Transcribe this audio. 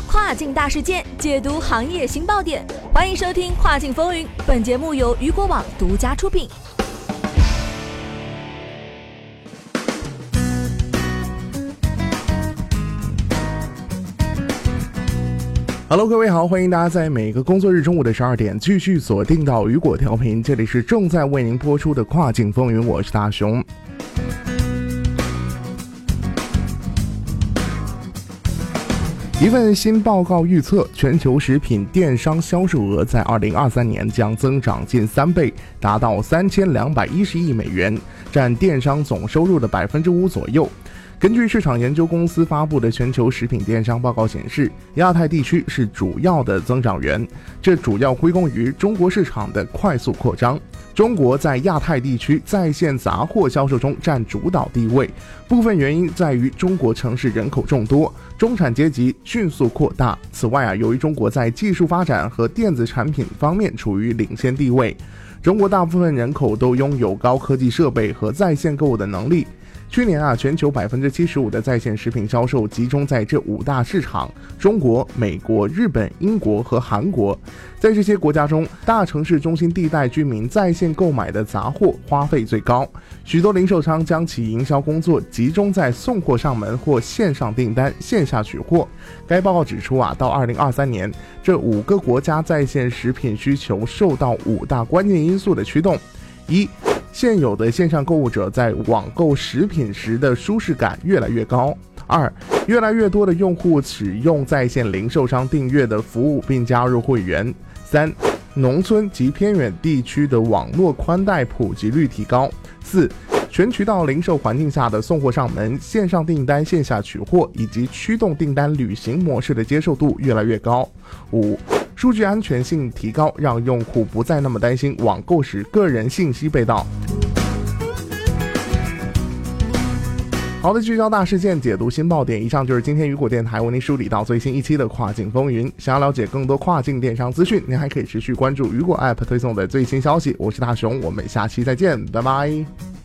标跨境大事件，解读行业新爆点，欢迎收听《跨境风云》。本节目由雨果网独家出品。Hello， 各位好，欢迎大家在每个工作日中午的12点继续锁定到雨果调频，这里是正在为您播出的跨境风云，我是大熊。一份新报告预测，全球食品电商销售额在2023年将增长近3倍，达到3210亿美元，占电商总收入的5%左右。根据市场研究公司发布的全球食品电商报告显示，亚太地区是主要的增长源，这主要归功于中国市场的快速扩张。中国在亚太地区在线杂货销售中占主导地位，部分原因在于中国城市人口众多，中产阶级迅速扩大。此外由于中国在技术发展和电子产品方面处于领先地位，中国大部分人口都拥有高科技设备和在线购物的能力。去年全球75%的在线食品销售集中在这5大市场：中国、美国、日本、英国和韩国。在这些国家中，大城市中心地带居民在线购买的杂货花费最高，许多零售商将其营销工作集中在送货上门或线上订单、线下取货。该报告指出到2023年，这5个国家在线食品需求受到5大关键因素的驱动：一、现有的线上购物者在网购食品时的舒适感越来越高；2. 越来越多的用户使用在线零售商订阅的服务并加入会员； 3. 农村及偏远地区的网络宽带普及率提高； 4. 全渠道零售环境下的送货上门、线上订单、线下取货以及驱动订单旅行模式的接受度越来越高； 5.数据安全性提高，让用户不再那么担心网购时个人信息被盗。好的，聚焦大事件，解读新爆点，以上就是今天雨果电台为您梳理到最新一期的跨境风云。想要了解更多跨境电商资讯，您还可以持续关注雨果 App 推送的最新消息。我是大熊，我们下期再见，拜拜。